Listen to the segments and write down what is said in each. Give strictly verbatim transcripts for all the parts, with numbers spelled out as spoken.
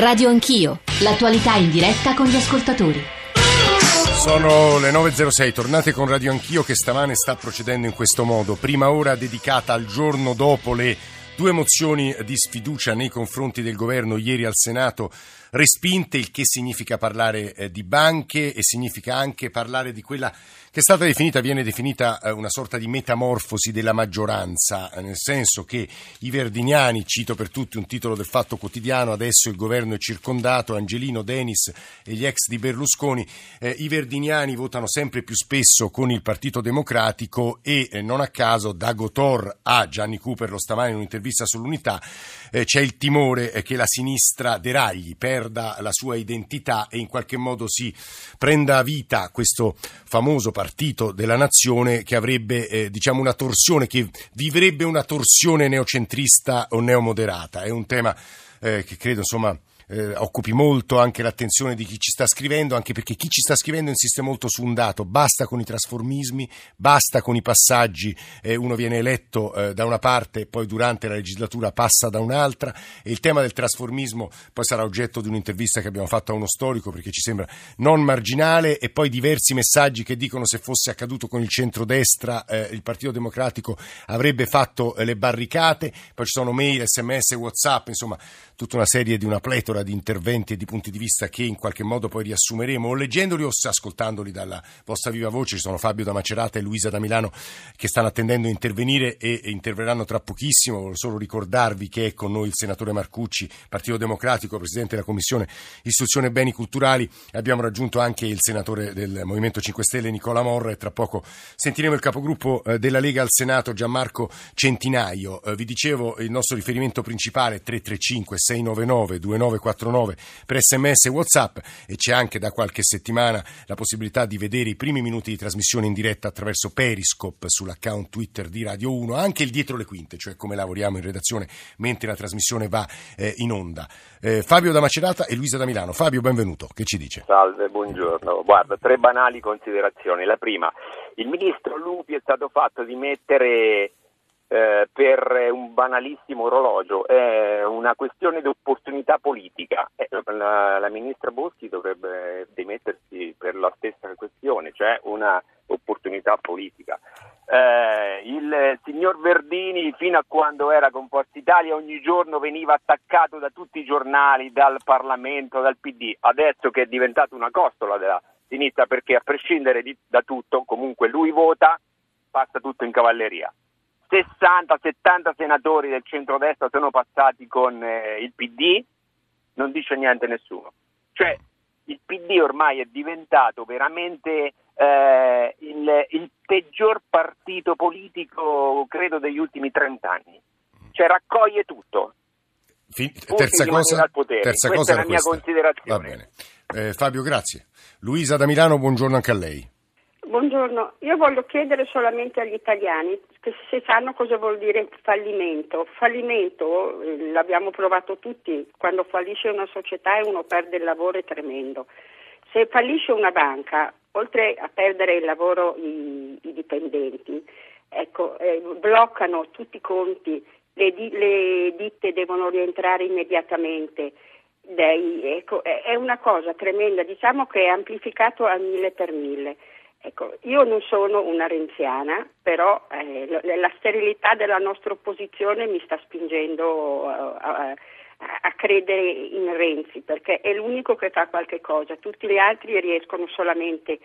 Radio Anch'io, l'attualità in diretta con gli ascoltatori. Sono le nove e zero sei, tornate con Radio Anch'io che stamane sta procedendo in questo modo. Prima ora dedicata al giorno dopo le due mozioni di sfiducia nei confronti del governo ieri al Senato respinte, il che significa parlare di banche e significa anche parlare di quella che è stata definita, viene definita una sorta di metamorfosi della maggioranza, nel senso che i verdiniani, cito per tutti un titolo del Fatto Quotidiano, adesso il governo è circondato, Angelino, Denis e gli ex di Berlusconi, eh, i verdiniani votano sempre più spesso con il Partito Democratico e eh, non a caso da Gotor a Gianni Cuperlo stamane in un'intervista sull'Unità eh, c'è il timore che la sinistra deragli, perda la sua identità e in qualche modo si prenda a vita questo famoso partito partito della nazione che avrebbe eh, diciamo una torsione, che vivrebbe una torsione neocentrista o neomoderata. È un tema eh, che credo insomma eh, occupi molto anche l'attenzione di chi ci sta scrivendo, anche perché chi ci sta scrivendo insiste molto su un dato: basta con i trasformismi, basta con i passaggi, eh, uno viene eletto eh, da una parte e poi durante la legislatura passa da un'altra, e il tema del trasformismo poi sarà oggetto di un'intervista che abbiamo fatto a uno storico perché ci sembra non marginale, e poi diversi messaggi che dicono: se fosse accaduto con il centrodestra eh, il Partito Democratico avrebbe fatto eh, le barricate. Poi ci sono mail, sms, WhatsApp, insomma tutta una serie di una pletora di interventi e di punti di vista che in qualche modo poi riassumeremo o leggendoli o ascoltandoli dalla vostra viva voce. Ci sono Fabio da Macerata e Luisa da Milano che stanno attendendo intervenire e interverranno tra pochissimo. Volevo solo ricordarvi che è con noi il senatore Marcucci, Partito Democratico, presidente della Commissione Istruzione e Beni Culturali. Abbiamo raggiunto anche il senatore del Movimento cinque Stelle Nicola Morra e tra poco sentiremo il capogruppo della Lega al Senato Gianmarco Centinaio. Vi dicevo, il nostro riferimento principale tre tre cinque sei nove nove due nove quattro nove per sms e WhatsApp, e c'è anche da qualche settimana la possibilità di vedere i primi minuti di trasmissione in diretta attraverso Periscope sull'account Twitter di Radio uno, anche il dietro le quinte, cioè come lavoriamo in redazione mentre la trasmissione va eh, in onda. Eh, Fabio da Macerata e Luisa da Milano. Fabio, benvenuto, che ci dice? Salve, buongiorno. Guarda, tre banali considerazioni. La prima, il ministro Lupi è stato fatto dimettere Eh, per un banalissimo orologio, è eh, una questione di opportunità politica. Eh, la, la ministra Boschi dovrebbe dimettersi per la stessa questione, cioè una opportunità politica. Eh, il signor Verdini, fino a quando era con Forza Italia, ogni giorno veniva attaccato da tutti i giornali, dal Parlamento, dal P D. Adesso che è diventato una costola della sinistra, perché a prescindere di, da tutto, comunque lui vota, passa tutto in cavalleria. sessanta settanta senatori del centrodestra sono passati con eh, il P D, non dice niente nessuno. Cioè il P D ormai è diventato veramente eh, il, il peggior partito politico, credo, degli ultimi trent'anni. Cioè raccoglie tutto. Fin- terza cosa, terza questa cosa è la mia questa. considerazione. Va bene. Eh, Fabio, grazie. Luisa da Milano, buongiorno anche a lei. Buongiorno, io voglio chiedere solamente agli italiani che se sanno cosa vuol dire fallimento. Fallimento l'abbiamo provato tutti: quando fallisce una società e uno perde il lavoro è tremendo. Se fallisce una banca, oltre a perdere il lavoro i, i dipendenti, ecco, eh, bloccano tutti i conti, le, di, le ditte devono rientrare immediatamente. Dei, ecco, è una cosa tremenda, diciamo che è amplificato a mille per mille. Ecco, io non sono una renziana, però eh, la sterilità della nostra opposizione mi sta spingendo a, a, a credere in Renzi, perché è l'unico che fa qualche cosa, tutti gli altri riescono solamente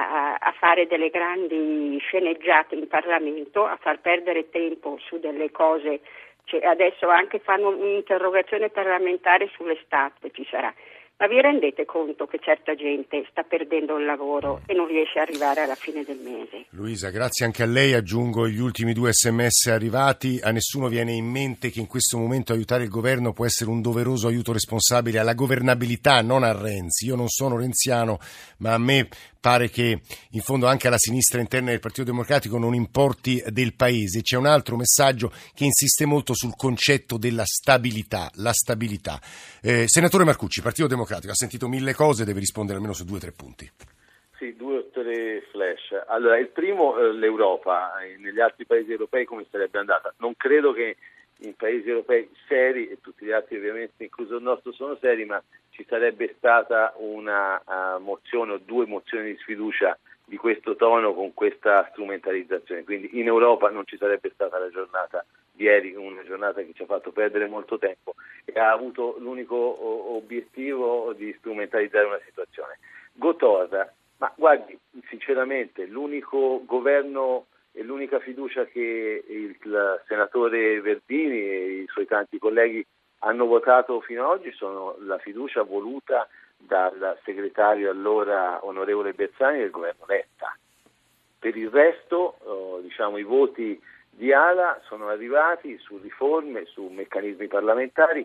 a, a fare delle grandi sceneggiate in Parlamento, a far perdere tempo su delle cose, cioè, adesso anche fanno un'interrogazione parlamentare sulle statue, ci sarà. Ma vi rendete conto che certa gente sta perdendo il lavoro e non riesce a arrivare alla fine del mese? Luisa, grazie anche a lei. Aggiungo gli ultimi due sms arrivati. A nessuno viene in mente che in questo momento aiutare il governo può essere un doveroso aiuto responsabile alla governabilità, non a Renzi. Io non sono renziano, ma a me pare che in fondo anche alla sinistra interna del Partito Democratico non importi del paese. C'è un altro messaggio che insiste molto sul concetto della stabilità. La stabilità. Eh, senatore Marcucci, Partito Democratico, ha sentito mille cose, deve rispondere almeno su due o tre punti. Sì, due o tre flash. Allora, il primo, l'Europa, negli altri paesi europei come sarebbe andata? Non credo che in paesi europei seri, e tutti gli altri ovviamente incluso il nostro sono seri, ma ci sarebbe stata una uh, mozione o due mozioni di sfiducia di questo tono, con questa strumentalizzazione. Quindi in Europa non ci sarebbe stata la giornata di ieri, una giornata che ci ha fatto perdere molto tempo e ha avuto l'unico o- obiettivo di strumentalizzare una situazione. Gotor, ma guardi, sinceramente l'unico governo e l'unica fiducia che il senatore Verdini e i suoi tanti colleghi hanno votato fino ad oggi sono la fiducia voluta dal segretario allora onorevole Bersani del governo Letta. Per il resto, eh, diciamo, i voti di Ala sono arrivati su riforme, su meccanismi parlamentari.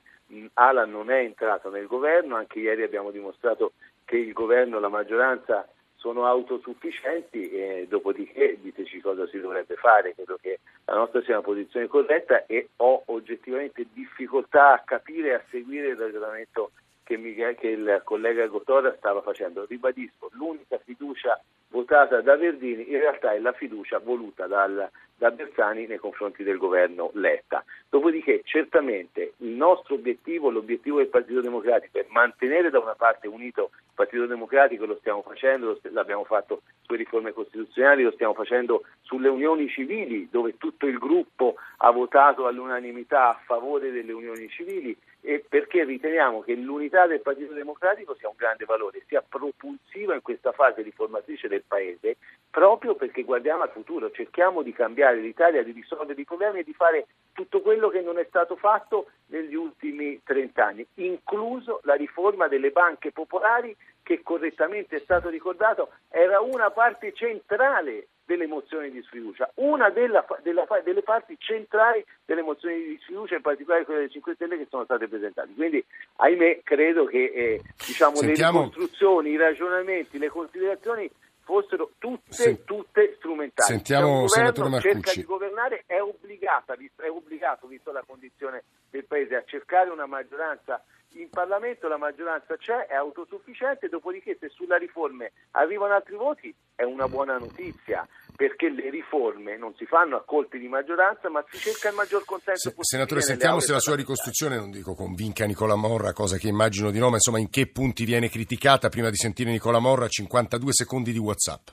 Ala non è entrata nel governo, anche ieri abbiamo dimostrato che il governo e la maggioranza sono autosufficienti, e dopodiché diteci cosa si dovrebbe fare. Credo che la nostra sia una posizione corretta, e ho oggettivamente difficoltà a capire e a seguire il ragionamento che, mi, che il collega Gotora stava facendo. Ribadisco, l'unica fiducia votata da Verdini in realtà è la fiducia voluta dal, da Bersani nei confronti del governo Letta. Dopodiché certamente il nostro obiettivo, l'obiettivo del Partito Democratico è mantenere da una parte unito il Partito Democratico, lo stiamo facendo, l'abbiamo fatto sulle riforme costituzionali, lo stiamo facendo sulle unioni civili, dove tutto il gruppo ha votato all'unanimità a favore delle unioni civili, e perché riteniamo che l'unità del Partito Democratico sia un grande valore, sia propulsiva in questa fase riformatrice del Paese, proprio perché guardiamo al futuro, cerchiamo di cambiare l'Italia, di risolvere i problemi e di fare tutto quello che non è stato fatto negli ultimi trent'anni, incluso la riforma delle banche popolari, che correttamente è stato ricordato, era una parte centrale delle mozioni di sfiducia, una della, della, delle parti centrali delle mozioni di sfiducia, in particolare quelle delle cinque Stelle, che sono state presentate. Quindi, ahimè, credo che eh, diciamo, Sentiamo. le ricostruzioni, i ragionamenti, le considerazioni fossero tutte, Sen- tutte strumentali. Sentiamo il senatore Marcucci. Cerca di governare, è obbligata, è obbligato, visto la condizione del Paese, a cercare una maggioranza in Parlamento. La maggioranza c'è, è autosufficiente, dopodiché se sulla riforme arrivano altri voti è una buona notizia, perché le riforme non si fanno a colpi di maggioranza, ma si cerca il maggior consenso se, possibile. Senatore, sentiamo se la sua ricostruzione, non dico convinca Nicola Morra, cosa che immagino di no, ma insomma in che punti viene criticata. Prima di sentire Nicola Morra, cinquantadue secondi di WhatsApp.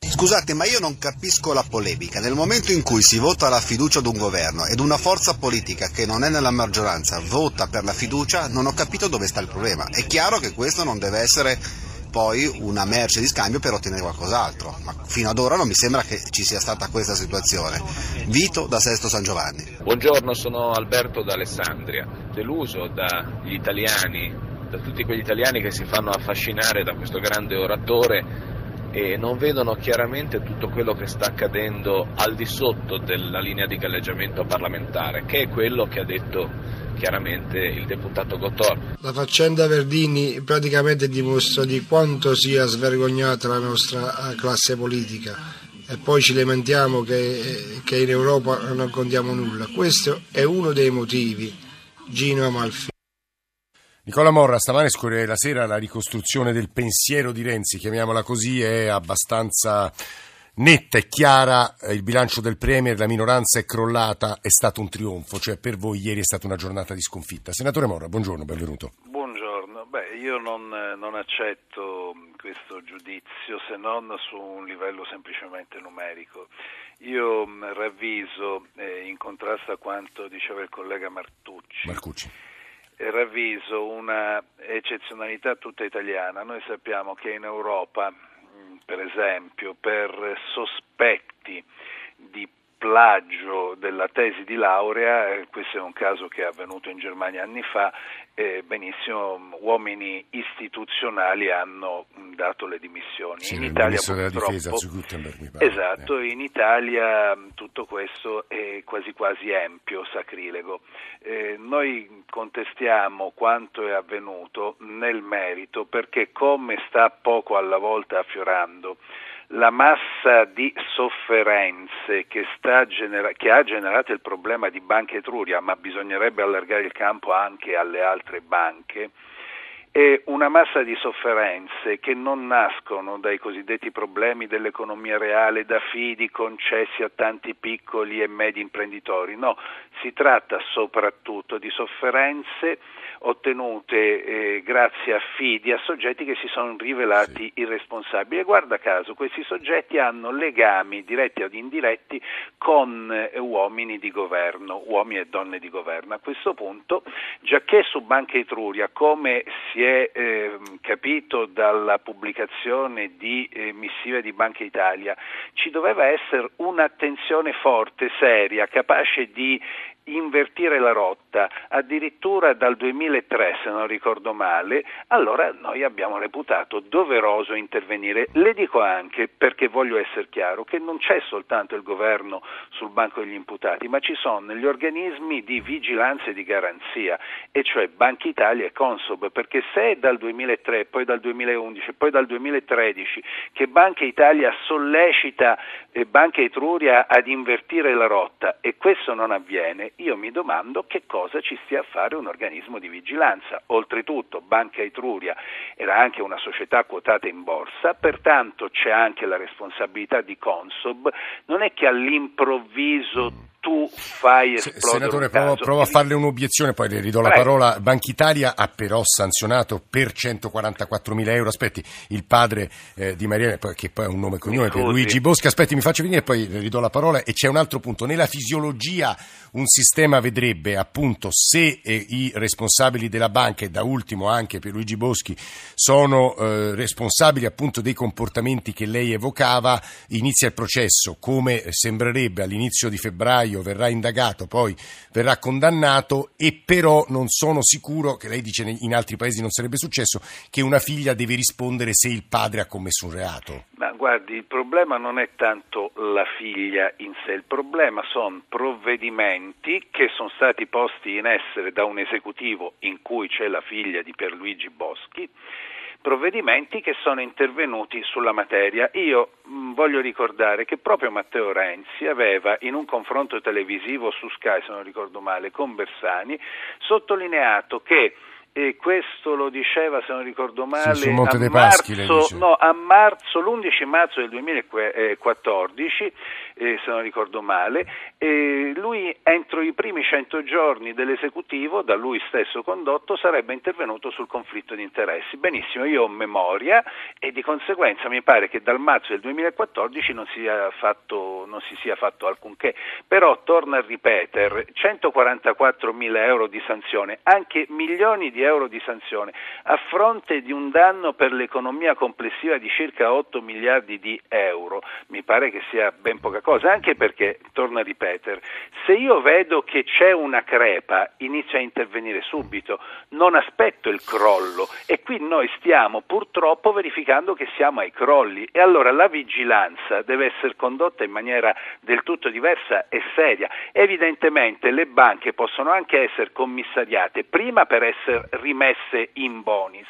Scusate, ma io non capisco la polemica. Nel momento in cui si vota la fiducia ad un governo ed una forza politica che non è nella maggioranza vota per la fiducia, non ho capito dove sta il problema. È chiaro che questo non deve essere poi una merce di scambio per ottenere qualcos'altro, ma fino ad ora non mi sembra che ci sia stata questa situazione. Vito da Sesto San Giovanni. Buongiorno, sono Alberto da Alessandria, deluso dagli italiani, da tutti quegli italiani che si fanno affascinare da questo grande oratore e non vedono chiaramente tutto quello che sta accadendo al di sotto della linea di galleggiamento parlamentare, che è quello che ha detto chiaramente il deputato Gotor. La faccenda Verdini praticamente dimostra di quanto sia svergognata la nostra classe politica, e poi ci lamentiamo che, che in Europa non contiamo nulla. Questo è uno dei motivi. Gino Amalfi. Nicola Morra, stamane scorre la sera la ricostruzione del pensiero di Renzi, chiamiamola così, è abbastanza netta e chiara. Il bilancio del Premier, la minoranza è crollata, è stato un trionfo, cioè per voi ieri è stata una giornata di sconfitta. Senatore Morra, buongiorno, benvenuto. Buongiorno, beh io non, non accetto questo giudizio se non su un livello semplicemente numerico. Io ravviso, eh, in contrasto a quanto diceva il collega Marcucci, Marcucci. Ravviso una eccezionalità tutta italiana. Noi sappiamo che in Europa, per esempio, per sospetti di plagio della tesi di laurea, questo è un caso che è avvenuto in Germania anni fa, eh, benissimo, uomini istituzionali hanno dato le dimissioni. Sì, in Italia purtroppo, della difesa, mi pare. Esatto, eh. In Italia tutto questo è quasi quasi empio, sacrilego. Eh, noi contestiamo quanto è avvenuto nel merito, perché come sta poco alla volta affiorando la massa di sofferenze che, sta genera- che ha generato il problema di Banca Etruria, ma bisognerebbe allargare il campo anche alle altre banche, è una massa di sofferenze che non nascono dai cosiddetti problemi dell'economia reale, da fidi concessi a tanti piccoli e medi imprenditori. No, si tratta soprattutto di sofferenze ottenute eh, grazie a fidi a soggetti che si sono rivelati sì. irresponsabili, e guarda caso questi soggetti hanno legami diretti o indiretti con eh, uomini di governo, uomini e donne di governo. A questo punto, giacché su Banca Etruria, come si è eh, capito dalla pubblicazione di eh, missive di Banca Italia, ci doveva essere un'attenzione forte, seria, capace di invertire la rotta, addirittura dal duemilatré, se non ricordo male, allora noi abbiamo reputato doveroso intervenire. Le dico anche, perché voglio essere chiaro, che non c'è soltanto il governo sul banco degli imputati, ma ci sono gli organismi di vigilanza e di garanzia, e cioè Banca Italia e Consob, perché se è dal duemilatré, poi dal duemilaundici, poi dal duemilatredici che Banca Italia sollecita Banca Etruria ad invertire la rotta e questo non avviene, io mi domando che cosa ci stia a fare un organismo di vigilanza. Oltretutto Banca Etruria era anche una società quotata in borsa, pertanto c'è anche la responsabilità di Consob, non è che all'improvviso tu fai esplodere. Senatore, provo, provo a farle un'obiezione, poi le ridò la Prego. parola. Banca Italia ha però sanzionato per centoquarantaquattromila euro, aspetti, il padre eh, di Maria, che poi è un nome e cognome, Pierluigi Boschi, aspetti, mi faccio venire e poi le ridò la parola. E c'è un altro punto, nella fisiologia un sistema vedrebbe appunto se eh, i responsabili della banca, e da ultimo anche Pierluigi Boschi, sono eh, responsabili appunto dei comportamenti che lei evocava, inizia il processo, come sembrerebbe all'inizio di febbraio verrà indagato, poi verrà condannato, e però non sono sicuro, che lei dice in altri paesi non sarebbe successo, che una figlia deve rispondere se il padre ha commesso un reato. Ma guardi, il problema non è tanto la figlia in sé, il problema sono provvedimenti che sono stati posti in essere da un esecutivo in cui c'è la figlia di Pierluigi Boschi, provvedimenti che sono intervenuti sulla materia. Io mh, voglio ricordare che proprio Matteo Renzi aveva, in un confronto televisivo su Sky, se non ricordo male, con Bersani, sottolineato che, e questo lo diceva, se non ricordo male, sì, a, Paschi, marzo, no, a marzo, l'undici marzo del duemilaquattordici, eh, se non ricordo male, eh, lui entro i primi cento giorni dell'esecutivo, da lui stesso condotto, sarebbe intervenuto sul conflitto di interessi. Benissimo, io ho memoria e di conseguenza mi pare che dal marzo del duemilaquattordici non sia fatto, non si sia fatto alcunché, però torno a ripetere, centoquarantaquattromila euro di sanzione, anche milioni di euro di sanzione, a fronte di un danno per l'economia complessiva di circa otto miliardi di euro, mi pare che sia ben poca cosa, anche perché, torno a ripetere, se io vedo che c'è una crepa, inizio a intervenire subito, non aspetto il crollo, e qui noi stiamo purtroppo verificando che siamo ai crolli, e allora la vigilanza deve essere condotta in maniera del tutto diversa e seria. Evidentemente le banche possono anche essere commissariate prima per essere rimesse in bonis,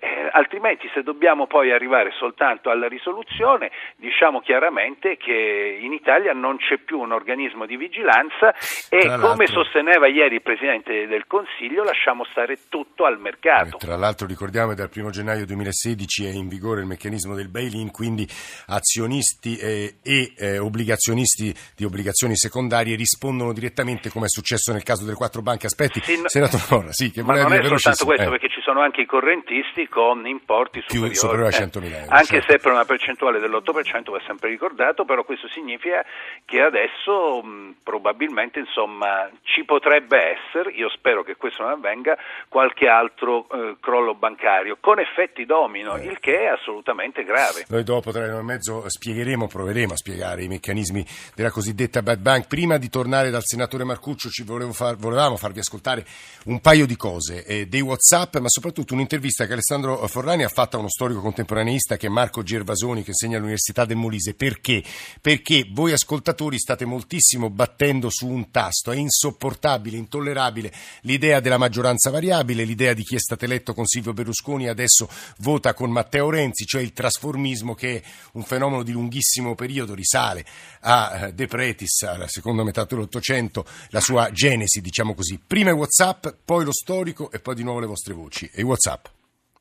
eh, altrimenti se dobbiamo poi arrivare soltanto alla risoluzione, diciamo chiaramente che in Italia non c'è più un organismo di vigilanza e, tra come sosteneva ieri il Presidente del Consiglio, lasciamo stare tutto al mercato. Eh, tra l'altro ricordiamo che dal primo gennaio duemilasedici è in vigore il meccanismo del bail-in, quindi azionisti eh, e eh, obbligazionisti di obbligazioni secondarie rispondono direttamente, come è successo nel caso delle quattro banche. Aspetti, sì, no, senatore Morra, sì, che ma non è soltanto questo, eh. perché ci sono anche i correntisti con importi superiori, più superiori a centomila euro, anche certo. se per una percentuale dell'otto per cento va sempre ricordato, però questo significa che adesso mh, probabilmente insomma ci potrebbe essere, io spero che questo non avvenga, qualche altro eh, crollo bancario con effetti domino, eh. il che è assolutamente grave. Noi dopo, tra l'anno e mezzo, spiegheremo, proveremo a spiegare i meccanismi della cosiddetta bad bank. Prima di tornare dal senatore Marcucci ci volevo far, volevamo farvi ascoltare un paio di cose, eh, dei WhatsApp, ma soprattutto un'intervista che Alessandro Forlani ha fatto a uno storico contemporaneista, che è Marco Gervasoni, che insegna all'Università del Molise. Perché? Perché voi ascoltatori state moltissimo battendo su un tasto, è insopportabile, intollerabile l'idea della maggioranza variabile, l'idea di chi è stato eletto con Silvio Berlusconi e adesso vota con Matteo Renzi, cioè il trasformismo, che è un fenomeno di lunghissimo periodo, risale a De Pretis, alla seconda metà dell'Ottocento, la sua genesi, diciamo così. Prima i WhatsApp, poi lo storico e poi di nuovo le vostre voci e WhatsApp.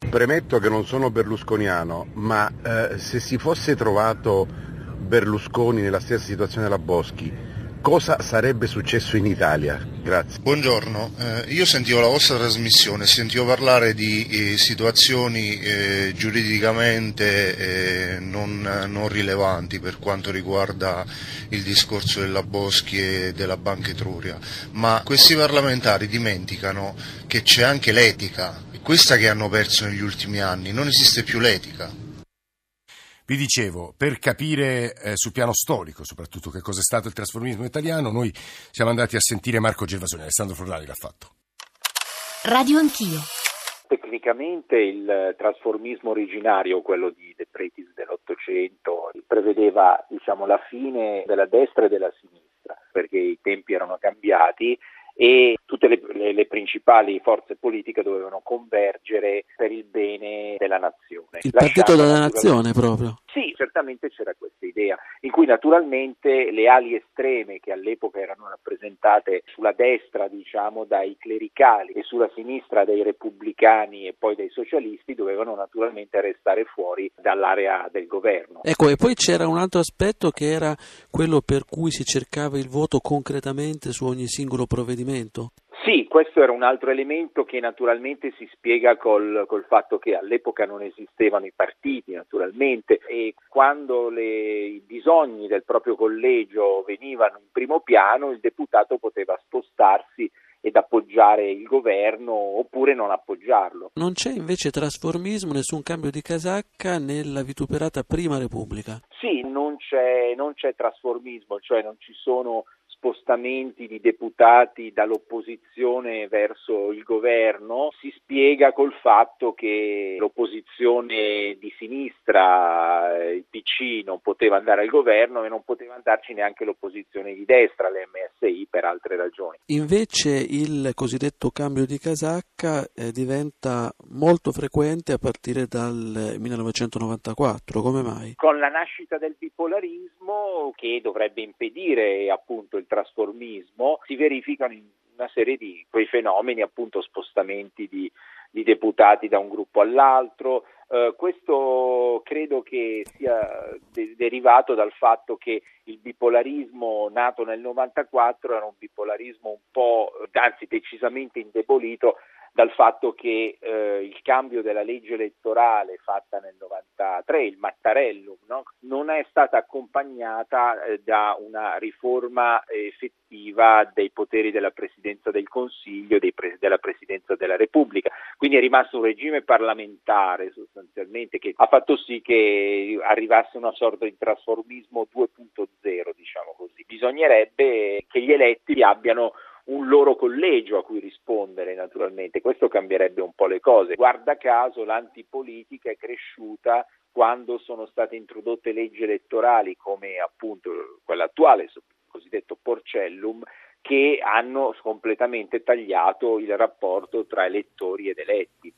Premetto che non sono berlusconiano, ma eh, se si fosse trovato Berlusconi nella stessa situazione della Boschi, cosa sarebbe successo in Italia? Grazie. Buongiorno, eh, io sentivo la vostra trasmissione, sentivo parlare di eh, situazioni eh, giuridicamente eh, non, non rilevanti per quanto riguarda il discorso della Boschi e della Banca Etruria, ma questi parlamentari dimenticano che c'è anche l'etica, questa che hanno perso negli ultimi anni, non esiste più l'etica. Vi dicevo, per capire eh, sul piano storico soprattutto che cosa è stato il trasformismo italiano, noi siamo andati a sentire Marco Gervasoni, Alessandro Forlani l'ha fatto. Radio Anch'io. Tecnicamente il trasformismo originario, quello di De Pretis dell'Ottocento, prevedeva, diciamo, la fine della destra e della sinistra, perché i tempi erano cambiati e tutte le, le, le principali forze politiche dovevano convergere per il bene della nazione. Il partito della nazione proprio? Sì, certamente c'era questa idea, in cui naturalmente le ali estreme che all'epoca erano rappresentate sulla destra, diciamo, dai clericali e sulla sinistra dai repubblicani e poi dai socialisti, dovevano naturalmente restare fuori dall'area del governo. Ecco, e poi c'era un altro aspetto che era quello per cui si cercava il voto concretamente su ogni singolo provvedimento. Sì, questo era un altro elemento che naturalmente si spiega col, col fatto che all'epoca non esistevano i partiti, naturalmente, e quando le, i bisogni del proprio collegio venivano in primo piano, il deputato poteva spostarsi ed appoggiare il governo oppure non appoggiarlo. Non c'è invece trasformismo, nessun cambio di casacca nella vituperata Prima Repubblica? Sì, non c'è, non c'è trasformismo, cioè non ci sono spostamenti di deputati dall'opposizione verso il governo. Si spiega col fatto che l'opposizione di sinistra, il P C, non poteva andare al governo e non poteva andarci neanche l'opposizione di destra, l'M S I, per altre ragioni. Invece il cosiddetto cambio di casacca eh, diventa molto frequente a partire dal millenovecentonovantaquattro, come mai? Con la nascita del bipolarismo, che dovrebbe impedire appunto il trasformismo, si verificano una serie di quei fenomeni, appunto spostamenti di, di deputati da un gruppo all'altro. Eh, questo credo che sia de- derivato dal fatto che il bipolarismo nato nel novantaquattro era un bipolarismo un po', anzi decisamente indebolito dal fatto che eh, il cambio della legge elettorale fatta nel novantatré, il Mattarellum, no? non è stata accompagnata eh, da una riforma effettiva dei poteri della Presidenza del Consiglio, dei pre- della Presidenza della Repubblica. Quindi è rimasto un regime parlamentare sostanzialmente che ha fatto sì che arrivasse una sorta di trasformismo due punto zero, diciamo così. Bisognerebbe che gli eletti abbiano un loro collegio a cui rispondere, naturalmente, questo cambierebbe un po' le cose. Guarda caso l'antipolitica è cresciuta quando sono state introdotte leggi elettorali come appunto quella attuale, il cosiddetto Porcellum, che hanno completamente tagliato il rapporto tra elettori ed eletti.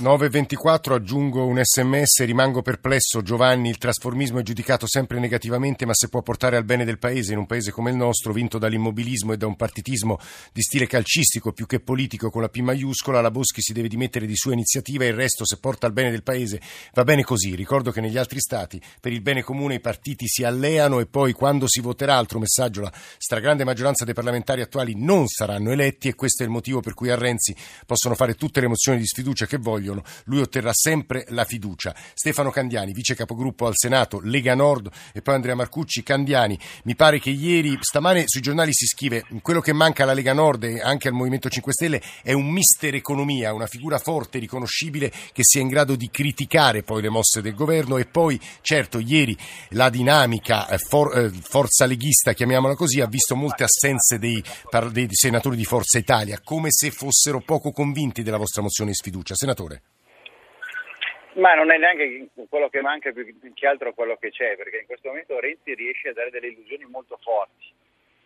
nove e ventiquattro, aggiungo un sms, rimango perplesso Giovanni, il trasformismo è giudicato sempre negativamente, ma se può portare al bene del paese, in un paese come il nostro vinto dall'immobilismo e da un partitismo di stile calcistico più che politico con la P maiuscola, la Boschi si deve dimettere di sua iniziativa e il resto, se porta al bene del paese, va bene così. Ricordo che negli altri stati per il bene comune i partiti si alleano e poi quando si voterà, altro messaggio, la stragrande maggioranza dei parlamentari attuali non saranno eletti e questo è il motivo per cui a Renzi possono fare tutte le mozioni di sfiducia che vogliono, lui otterrà sempre la fiducia. Stefano Candiani, vice capogruppo al Senato Lega Nord, e poi Andrea Marcucci. Candiani, mi pare che ieri, stamane sui giornali si scrive, quello che manca alla Lega Nord e anche al Movimento cinque Stelle è un mister economia, una figura forte, riconoscibile, che sia in grado di criticare poi le mosse del governo. E poi certo ieri la dinamica for, eh, forza leghista, chiamiamola così, ha visto molte assenze dei, dei senatori di Forza Italia, come se fossero poco convinti della vostra mozione di sfiducia. Senatore. Ma non è neanche quello che manca, più che altro quello che c'è, perché in questo momento Renzi riesce a dare delle illusioni molto forti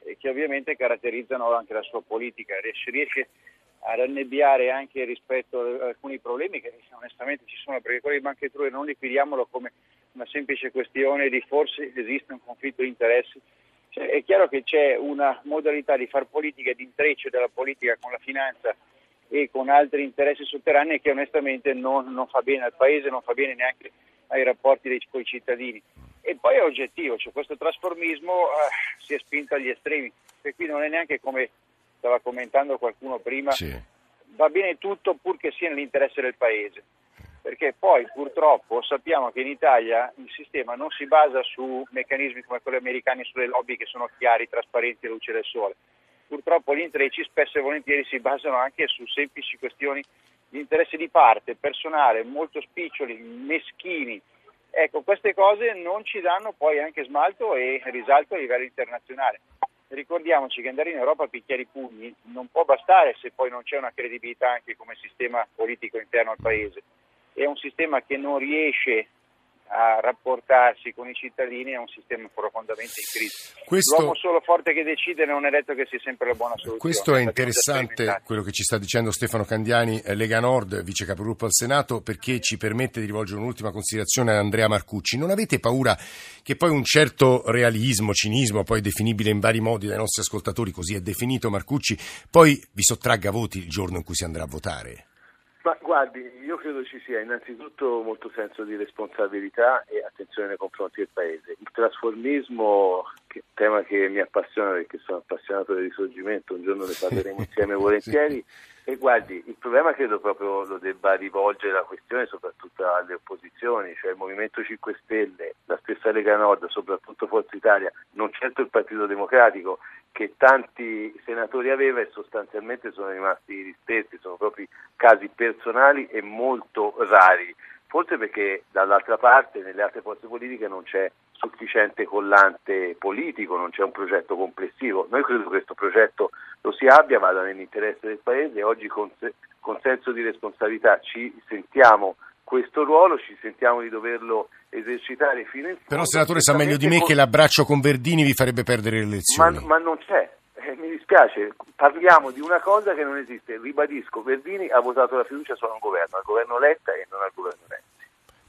e che ovviamente caratterizzano anche la sua politica. Si riesce ad annebbiare anche rispetto ad alcuni problemi che onestamente ci sono, perché quelli di Banca Etruria non liquidiamolo come una semplice questione di forse esiste un conflitto di interessi. Cioè, è chiaro che c'è una modalità di far politica e di intreccio della politica con la finanza e con altri interessi sotterranei che onestamente non, non fa bene al Paese, non fa bene neanche ai rapporti dei, con i cittadini. E poi è oggettivo, cioè questo trasformismo eh, si è spinto agli estremi, e qui non è neanche, come stava commentando qualcuno prima, sì. va bene tutto purché sia nell'interesse del Paese, perché poi purtroppo sappiamo che in Italia il sistema non si basa su meccanismi come quelli americani, sulle lobby che sono chiari, trasparenti, luce del sole. Purtroppo gli intrecci spesso e volentieri si basano anche su semplici questioni di interesse di parte, personale, molto spiccioli, meschini. Ecco, queste cose non ci danno poi anche smalto e risalto a livello internazionale. Ricordiamoci che andare in Europa a picchiare i pugni non può bastare se poi non c'è una credibilità anche come sistema politico interno al Paese. È un sistema che non riesce a rapportarsi con i cittadini, è un sistema profondamente in crisi. Questo... L'uomo solo forte che decide non è detto che sia sempre la buona soluzione. Questo è interessante quello che ci sta dicendo Stefano Candiani, Lega Nord, vice capogruppo al Senato, perché ci permette di rivolgere un'ultima considerazione ad Andrea Marcucci. Non avete paura che poi un certo realismo, cinismo, poi definibile in vari modi dai nostri ascoltatori, così è definito Marcucci, poi vi sottragga voti il giorno in cui si andrà a votare? Ma guardi, io credo ci sia innanzitutto molto senso di responsabilità e attenzione nei confronti del Paese. Il trasformismo, che, tema che mi appassiona perché sono appassionato del risorgimento, un giorno ne parleremo insieme volentieri, sì. E guardi, il problema credo proprio lo debba rivolgere la questione soprattutto alle opposizioni, cioè il Movimento cinque Stelle, la stessa Lega Nord, soprattutto Forza Italia, non certo il Partito Democratico, che tanti senatori aveva e sostanzialmente sono rimasti gli stessi, sono proprio casi personali e molto rari, forse perché dall'altra parte nelle altre forze politiche non c'è sufficiente collante politico, non c'è un progetto complessivo. Noi credo che questo progetto lo si abbia, vada nell'interesse del Paese e oggi con, con senso di responsabilità ci sentiamo questo ruolo, ci sentiamo di doverlo esercitare fino in fondo. Però, senatore, sa meglio di me con... che l'abbraccio con Verdini vi farebbe perdere le elezioni. Ma, ma non c'è, eh, mi dispiace, parliamo di una cosa che non esiste. Ribadisco, Verdini ha votato la fiducia solo a un governo, al governo Letta e non al governo Renzi.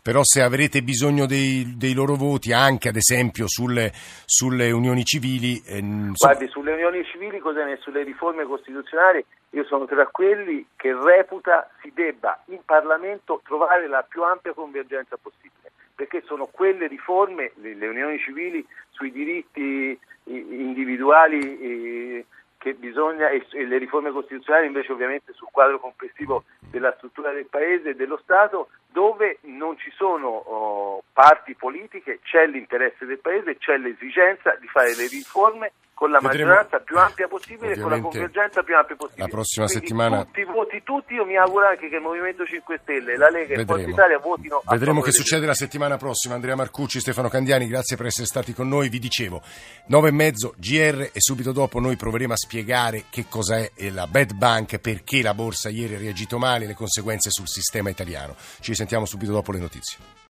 Però se avrete bisogno dei, dei loro voti, anche ad esempio sulle, sulle unioni civili... Eh, Guardi, so... sulle unioni civili, cosa ne, sulle riforme costituzionali, io sono tra quelli che reputa si debba in Parlamento trovare la più ampia convergenza possibile, perché sono quelle riforme, le unioni civili, sui diritti individuali... Eh, che bisogna, e le riforme costituzionali invece ovviamente sul quadro complessivo della struttura del Paese e dello Stato, dove non ci sono oh, parti politiche, c'è l'interesse del Paese, c'è l'esigenza di fare le riforme con la Vedremo, maggioranza più ampia possibile, con la convergenza più ampia possibile. La prossima Quindi settimana tutti voti tutti, io mi auguro anche che il Movimento cinque Stelle, la Lega Vedremo. e Forza Italia votino. Vedremo che succede la settimana prossima. Andrea Marcucci, Stefano Candiani, grazie per essere stati con noi. Vi dicevo, nove e mezzo G R, e subito dopo noi proveremo a spiegare che cosa è la bad bank, perché la borsa ieri ha reagito male, le conseguenze sul sistema italiano. Ci sentiamo subito dopo le notizie.